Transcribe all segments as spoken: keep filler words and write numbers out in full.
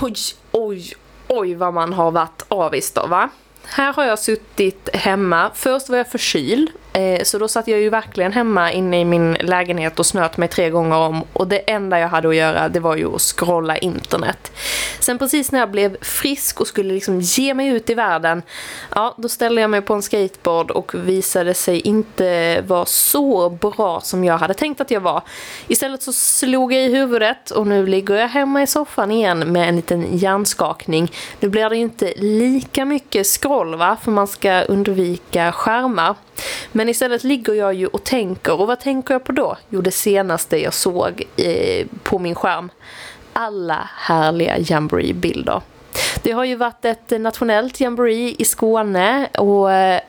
Oj, oj, oj vad man har varit avvist då, va? Här har jag suttit hemma. Först var jag förkyld, eh, så då satt jag ju verkligen hemma inne i min lägenhet och snöt mig tre gånger om. Och det enda jag hade att göra, det var ju att scrolla internet. Sen precis när jag blev frisk och skulle liksom ge mig ut i världen, ja, då ställde jag mig på en skateboard och visade sig inte vara så bra som jag hade tänkt att jag var. Istället så slog jag i huvudet och nu ligger jag hemma i soffan igen med en liten hjärnskakning. Nu blir det ju inte lika mycket scroll, va? För man ska undvika skärmar. Men istället ligger jag ju och tänker. Och vad tänker jag på då? Jo, det senaste jag såg eh, på min skärm. Alla härliga jamboree-bilder. Det har ju varit ett nationellt jamboree i Skåne. Och eh,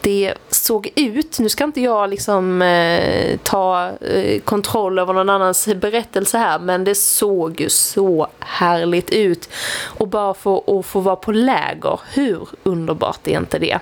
det såg ut... Nu ska inte jag liksom eh, ta eh, kontroll över någon annans berättelse här. Men det såg ju så härligt ut. Och bara för att få vara på läger. Hur underbart är inte det?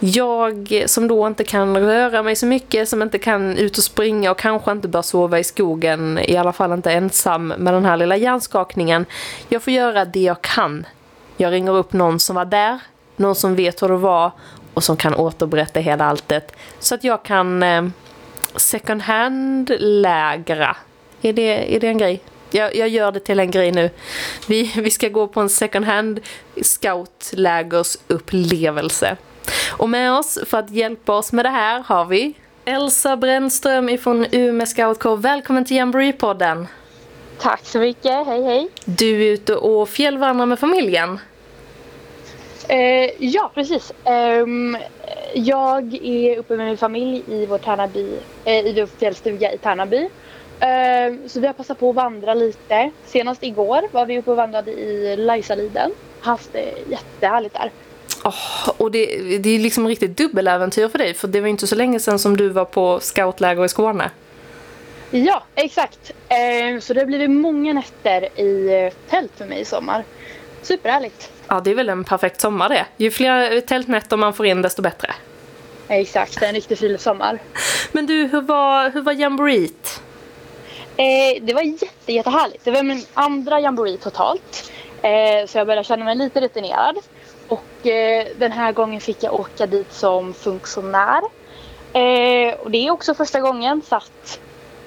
Jag som då inte kan röra mig så mycket, som inte kan ut och springa och kanske inte bara sova i skogen, i alla fall inte ensam med den här lilla hjärnskakningen. Jag får göra det jag kan. Jag ringer upp någon som var där, någon som vet hur det var och som kan återberätta hela alltet. Så att jag kan eh, second hand lägra. Är det, är det en grej? Jag, jag gör det till en grej nu. Vi, vi ska gå på en second hand scoutlägersupplevelse. Och med oss för att hjälpa oss med det här har vi Elsa Brändström ifrån Umeå scoutkår. Välkommen till Jamboree-podden. Tack så mycket, hej hej. Du är ute och fjällvandrar med familjen. Eh, ja, precis. Eh, jag är uppe med min familj i vår Tärnaby, eh, i vår fjällstuga i Tärnaby. Eh, så vi har passat på att vandra lite. Senast igår var vi uppe och vandrade i Lajsaliden. Haft det jättehärligt där. Oh, och det, det är liksom riktigt dubbeläventyr för dig, för det var inte så länge sedan som du var på scoutläger i Skåne. Ja, exakt. Eh, så det har blivit många nätter i tält för mig i sommar. Superhärligt. Ja, det är väl en perfekt sommar det. Ju fler tältnätter man får in, desto bättre. Exakt, det är en riktigt fin sommar. Men du, hur var, hur var jamboreet? Eh, det var jätte, jättehärligt. Det var min andra jamboree totalt. Eh, så jag började känna mig lite rutinerad. Och eh, den här gången fick jag åka dit som funktionär. Eh, och det är också första gången, så att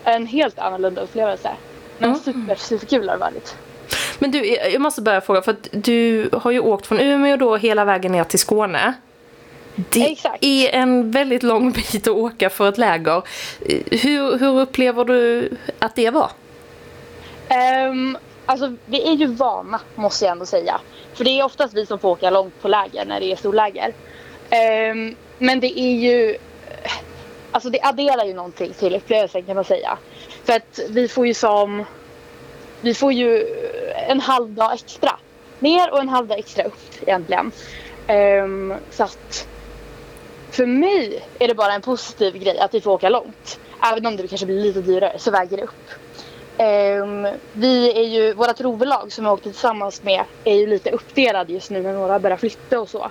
en helt annorlunda upplevelse. Men mm. super, super kul har det varit. Men du, jag måste börja fråga, för att du har ju åkt från Umeå då hela vägen ner till Skåne. Det Exakt. Är en väldigt lång bit att åka för ett läger. Hur, hur upplever du att det var? Um, alltså, vi är ju vana, måste jag ändå säga. För det är oftast vi som får åka långt på läger när det är storläger. Um, men det är ju... Alltså, det adderar ju någonting till upplevelsen, kan man säga. För att vi får ju som... Vi får ju en halv dag extra ner och en halv dag extra upp egentligen. Um, så att för mig är det bara en positiv grej att vi får åka långt. Även om det kanske blir lite dyrare så väger det upp. Um, vi är ju, vårat roverlag som vi åkte tillsammans med är ju lite uppdelad just nu när några börjar flytta och så.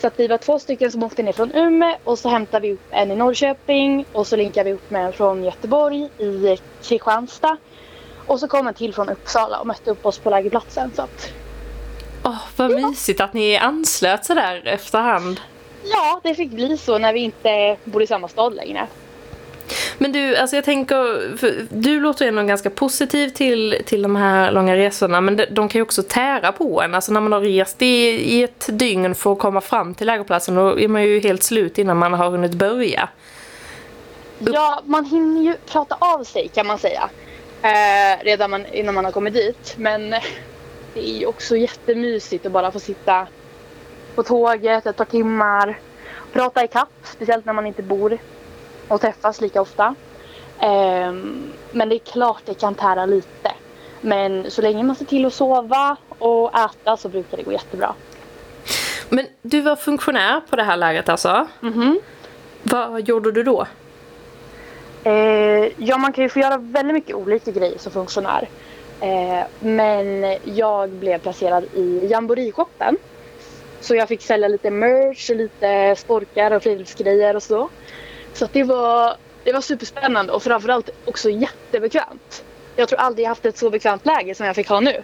Så att vi var två stycken som åkte ner från Umeå och så hämtade vi upp en i Norrköping och så linkade vi upp med en från Göteborg i Kristianstad. Och så kom en till från Uppsala och mötte upp oss på lägerplatsen. Åh, att... oh, vad ja. mysigt att ni anslöt så där efterhand. Ja, det fick bli så när vi inte bodde i samma stad längre. Men du, alltså jag tänker... Du låter ju ändå ganska positiv till, till de här långa resorna. Men de, de kan ju också tära på en. Alltså när man har rest i, i ett dygn för att komma fram till lägerplatsen, då är man ju helt slut innan man har hunnit börja. Ja, man hinner ju prata av sig, kan man säga. Eh, redan man, innan man har kommit dit. Men det är ju också jättemysigt att bara få sitta på tåget ett par timmar, prata i kapp, speciellt när man inte bor och träffas lika ofta. eh, Men det är klart det kan tära lite. Men så länge man ser till att sova och äta så brukar det gå jättebra. Men du var funktionär på det här läget alltså. Mm-hmm. Vad gjorde du då? Eh, ja, man kan ju få göra väldigt mycket olika grejer som funktionär. Eh, men jag blev placerad i jamboree-shoppen. Så jag fick sälja lite merch och lite sporkar och friluftsgrejer och så. Så att det var, det var superspännande och framförallt också jättebekvämt. Jag tror aldrig jag haft ett så bekvämt läge som jag fick ha nu.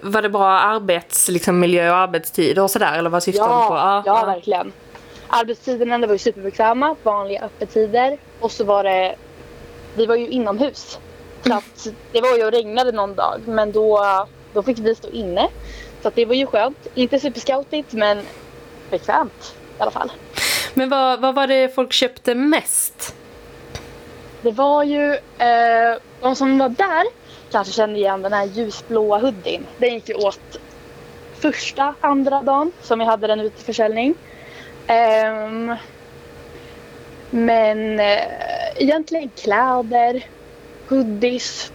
Var det bra arbetsmiljö liksom, och arbetstid och sådär? Eller vad syftar ja, på? Ja, ja, verkligen. Arbetstiderna var ju superbekväma, vanliga öppettider. Och så var det, vi var ju inomhus. Så att det var ju regnade någon dag, men då, då fick vi stå inne. Så att det var ju skönt. Inte superscoutigt, men bekvämt i alla fall. Men vad, vad var det folk köpte mest? Det var ju, eh, de som var där kanske kände igen den här ljusblåa hoodien. Den gick ju åt första, andra dagen som vi hade den ute i försäljning. Eh, men eh, egentligen kläder, hoodies.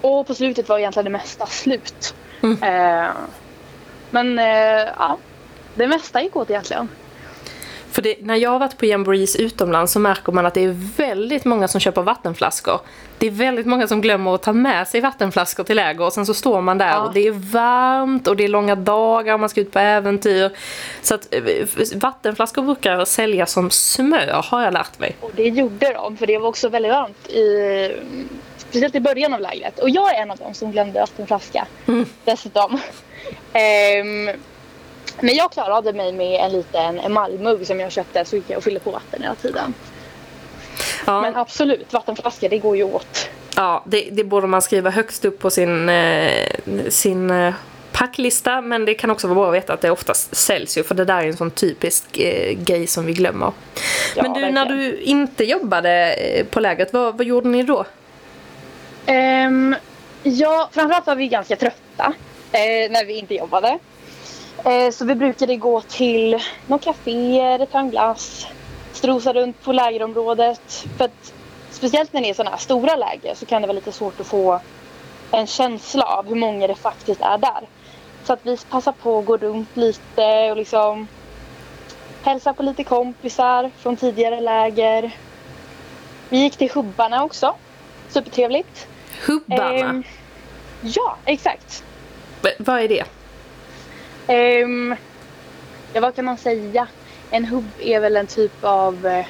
Och på slutet var egentligen det mesta slut. Mm. Eh, men eh, ja, det mesta gick åt egentligen. För det, när jag har varit på Jamborees utomlands så märker man att det är väldigt många som köper vattenflaskor. Det är väldigt många som glömmer att ta med sig vattenflaskor till läger. Och sen så står man där ja. Och det är varmt och det är långa dagar och man ska ut på äventyr. Så att vattenflaskor brukar säljas som smör, har jag lärt mig. Och det gjorde de, för det var också väldigt varmt i... Speciellt i början av lägret. Och jag är en av dem som glömde vattenflaska. Mm. Dessutom. um, men jag klarade mig med en liten emaljmugg som jag köpte. Så gick jag och fyllde på vatten hela tiden. Ja. Men absolut, vattenflaska, det går ju åt. Ja, det, det borde man skriva högst upp på sin, eh, sin eh, packlista. Men det kan också vara bra att veta att det oftast säljs ju. För det där är en sån typisk eh, grej som vi glömmer. Ja, men du, verkligen. När du inte jobbade på lägret, vad, vad gjorde ni då? Um, ja, framförallt var vi ganska trötta eh, när vi inte jobbade. Eh, så vi brukade gå till några kaféer, ta en glass, strosa runt på lägerområdet. För att, speciellt när det är sådana här stora läger så kan det vara lite svårt att få en känsla av hur många det faktiskt är där. Så att vi passar på att gå runt lite och liksom hälsa på lite kompisar från tidigare läger. Vi gick till hubbarna också. Supertrevligt. Hubbarna? Um, ja, exakt. B- vad är det? Um, ja, vad kan man säga? En hubb är väl en typ av uh,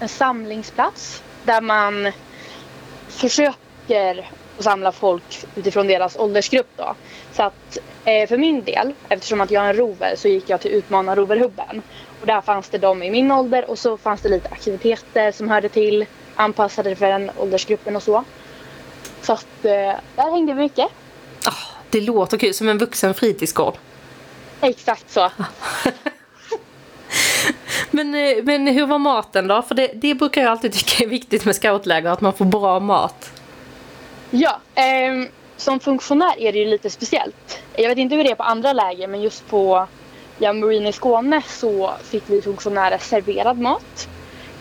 en samlingsplats där man försöker att samla folk utifrån deras åldersgrupp då. Så att uh, för min del, eftersom att jag är en rover, så gick jag till Utmana roverhubben. Och där fanns det de i min ålder och så fanns det lite aktiviteter som hörde till, anpassade för den åldersgruppen och så. Så att där hängde vi mycket. Oh, det låter kul, som en vuxen fritidsgård. Exakt så. men, men hur var maten då? För det, det brukar jag alltid tycka är viktigt med scoutläger, att man får bra mat. Ja, eh, som funktionär är det ju lite speciellt. Jag vet inte hur det är på andra läger, men just på Jamboree i Skåne så fick vi funktionärer serverad mat.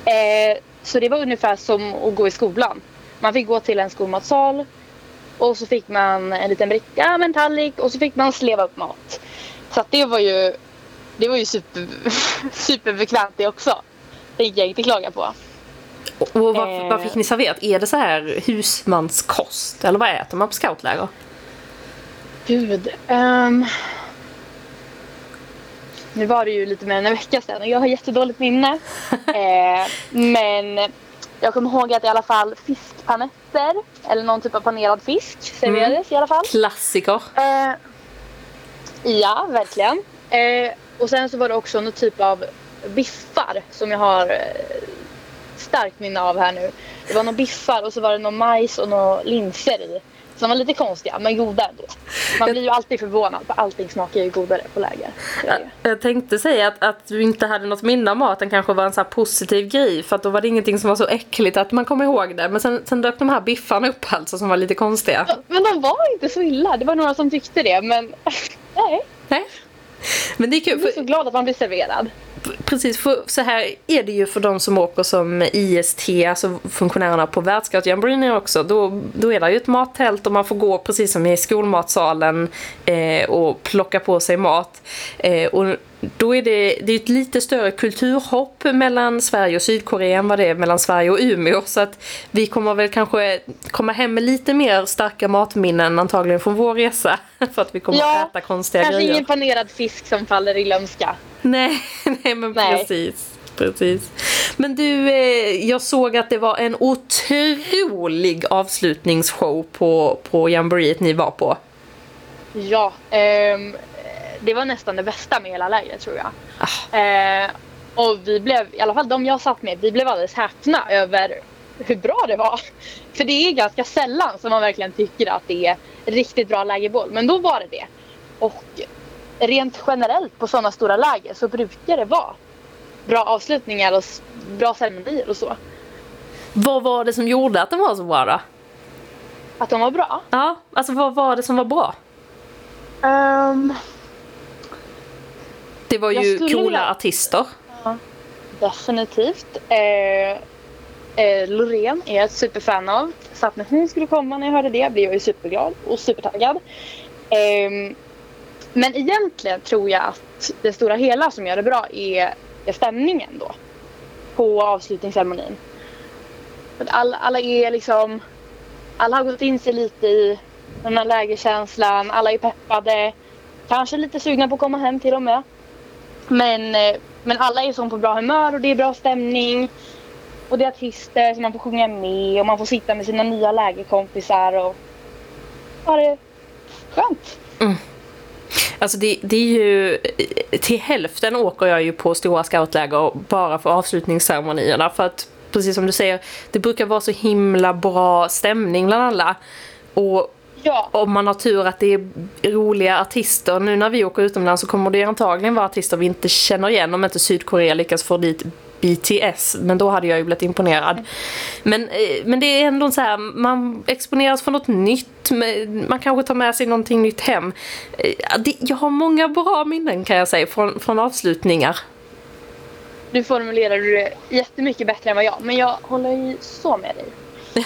Eh, Så det var ungefär som att gå i skolan. Man fick gå till en skolmatsal och så fick man en liten bricka med en tallrik och så fick man sleva upp mat. Så att det var ju, det var ju super, superbekvämt det också. Det gick jag inte klaga på. Och vad, eh. vad fick ni serverat? Är det så här husmanskost? Eller vad äter man på scoutläger? Gud, um... nu var det ju lite mer än en vecka sedan och jag har jättedåligt minne. eh, men jag kommer ihåg att i alla fall fiskpanetter eller någon typ av panerad fisk serverades mm. i alla fall. Klassiker. Eh, ja, verkligen. Eh, och sen så var det också någon typ av biffar som jag har eh, starkt minne av här nu. Det var någon biffar och så var det någon majs och någon linser i. Som var lite konstiga, men goda ändå. Man blir ju alltid förvånad, för allting smakar ju godare på läger. Jag, jag tänkte säga att, att du inte hade något minne av maten, kanske var en så här positiv grej. För att då var det ingenting som var så äckligt att man kom ihåg det. Men sen, sen dök de här biffarna upp alltså, som var lite konstiga. Ja, men de var inte så illa, det var några som tyckte det, men nej. Nej. Men det är kul. Jag blir så glad att man blir serverad. Precis, för så här är det ju för de som åker som I S T, alltså funktionärerna på världscoutjamboreen också. Då, då är det ju ett mattält och man får gå precis som i skolmatsalen eh, och plocka på sig mat. Eh, och då är det, det är ett lite större kulturhopp mellan Sverige och Sydkorea än vad det är mellan Sverige och Umeå. Så att vi kommer väl kanske komma hem med lite mer starka matminnen antagligen från vår resa. För att vi kommer ja, att äta konstiga grejer. Ja, kanske ingen panerad fisk som faller i glömska. Nej, nej men nej. Precis, precis. Men du, eh, jag såg att det var en otrolig avslutningsshow på, på jamboreet ni var på. Ja, eh, det var nästan det bästa med hela lägret, tror jag. Ah. Eh, och vi blev, i alla fall de jag satt med, vi blev alldeles häpna över hur bra det var. För det är ganska sällan som man verkligen tycker att det är riktigt bra lägerboll. Men då var det det. Och rent generellt på sådana stora läger så brukar det vara bra avslutningar och bra ceremonier och så. Vad var det som gjorde att de var så bra då? Att de var bra? Ja, alltså vad var det som var bra? Um, det var ju coola vilja... artister. Ja, definitivt. Eh, eh, Loreen är jag ett superfan av. Så att när hon skulle komma, när jag hörde det, blev jag ju superglad och supertaggad. Eh, men egentligen tror jag att det stora hela som gör det bra är stämningen då på avslutningsceremonin. Alla, alla är liksom, alla har gått in sig lite i den här lägerkänslan, alla är peppade, kanske lite sugna på att komma hem till och med, men, men alla är som på bra humör och det är bra stämning och det är artister som man får sjunga med och man får sitta med sina nya lägerkompisar och ja, det är skönt. Mm. Alltså det, det är ju, till hälften åker jag ju på stora scoutläger bara för avslutningsceremonierna, för att precis som du säger, det brukar vara så himla bra stämning bland alla. Och ja, om man har tur att det är roliga artister, nu när vi åker utomlands så kommer det antagligen vara artister vi inte känner igen, om inte Sydkorea lyckas få dit B T S, men då hade jag ju blivit imponerad. Men, men det är ändå så här, man exponeras för något nytt, man kanske tar med sig någonting nytt hem. Jag har många bra minnen, kan jag säga, från, från avslutningar. Du formulerar det jättemycket bättre än vad jag, men jag håller ju så med dig.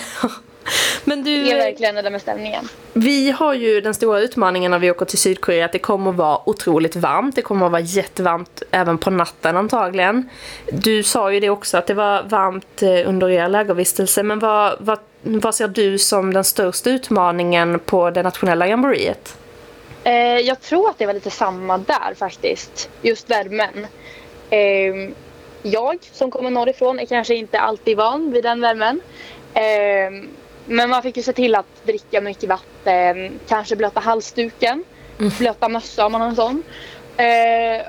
Men du, det är verkligen det där med stämningen. Vi har ju den stora utmaningen när vi åker till Sydkorea att det kommer att vara otroligt varmt. Det kommer att vara jättevarmt även på natten antagligen. Du sa ju det också, att det var varmt under er lägervistelse. Men vad, vad, vad ser du som den största utmaningen på det nationella jamboreet? Eh, jag tror att det var lite samma där faktiskt. Just värmen. Eh, jag som kommer norrifrån är kanske inte alltid van vid den värmen. Eh, Men man fick ju se till att dricka mycket vatten, kanske blöta halsduken, mm. blöta mössa om man har en sån. Eh,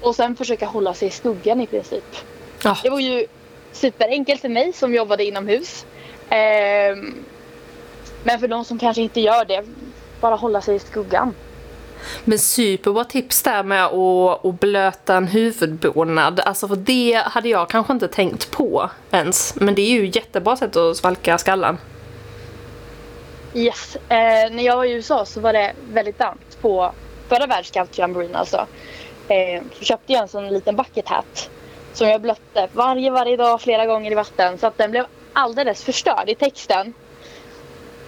och sen försöka hålla sig i skuggan i princip. Ah. Det var ju superenkelt för mig som jobbade inomhus. Eh, men för de som kanske inte gör det, bara hålla sig i skuggan. Men superbra tips där med att, att blöta en huvudbonad. Alltså för det hade jag kanske inte tänkt på ens. Men det är ju jättebra sätt att svalka skallan. Yes, eh, när jag var i U S A så var det väldigt varmt på förra världskampsjamborin alltså. Eh, så köpte jag en sån liten bucket hat som jag blötte varje, varje dag flera gånger i vatten, så att den blev alldeles förstörd i texten.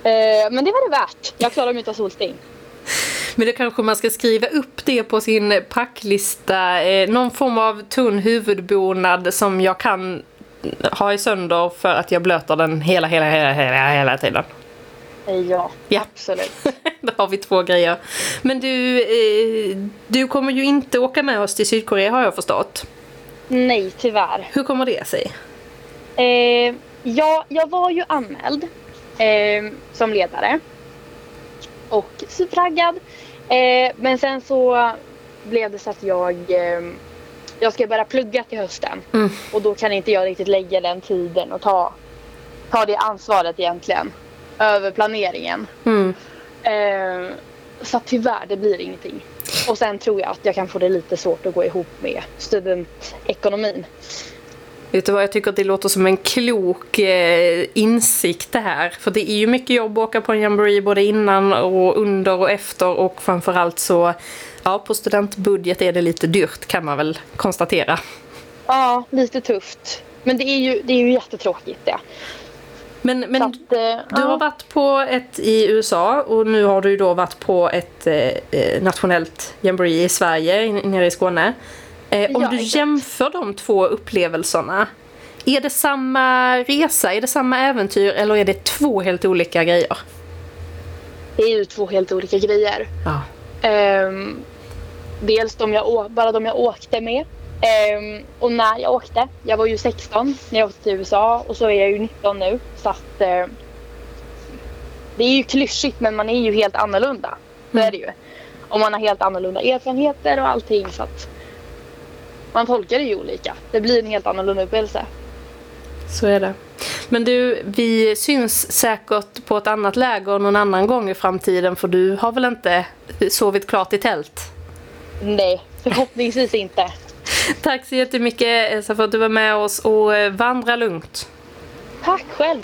Eh, men det var det värt, jag klarade mig utan solsting. Men det kanske man ska skriva upp det på sin packlista, eh, någon form av tunn huvudbonad som jag kan ha i sönder för att jag blöter den hela, hela, hela, hela, hela tiden. Ja, ja, absolut. Då har vi två grejer. Men du, eh, du kommer ju inte åka med oss till Sydkorea, har jag förstått. Nej, tyvärr. Hur kommer det sig? Eh, ja, jag var ju anmäld eh, som ledare. Och supertaggad. Eh, men sen så blev det så att jag, eh, jag ska börja plugga till hösten. Mm. Och då kan inte jag riktigt lägga den tiden och ta, ta det ansvaret egentligen. Över planeringen. Mm. Eh, så tyvärr, det blir ingenting. Och sen tror jag att jag kan få det lite svårt att gå ihop med studentekonomin. Vet du vad, jag tycker att det låter som en klok eh, insikt det här. För det är ju mycket jobb att åka på en jamboree både innan och under och efter. Och framförallt så, ja, på studentbudget är det lite dyrt, kan man väl konstatera. Ja, lite tufft. Men det är ju, det är ju jättetråkigt det. Men, men att, du har varit på ett i U S A och nu har du då varit på ett eh, nationellt jamboree i Sverige, nere i Skåne. Eh, om ja, du exakt. jämför de två upplevelserna, är det samma resa, är det samma äventyr eller är det två helt olika grejer? Det är ju två helt olika grejer. Ja. Ehm, dels de jag, bara de jag åkte med Um, och när jag åkte, jag var ju sexton när jag åkte till U S A och så är jag ju nitton nu, så att uh, det är ju klyschigt, men man är ju helt annorlunda, så är det ju, och man har helt annorlunda erfarenheter och allting, så att man tolkar det ju olika, det blir en helt annorlunda upplevelse. Så är det. Men du, vi syns säkert på ett annat läge och någon annan gång i framtiden, för du har väl inte sovit klart i tält? Nej, förhoppningsvis inte. Tack så jättemycket, Elsa, för att du var med oss, och vandra lugnt. Tack själv.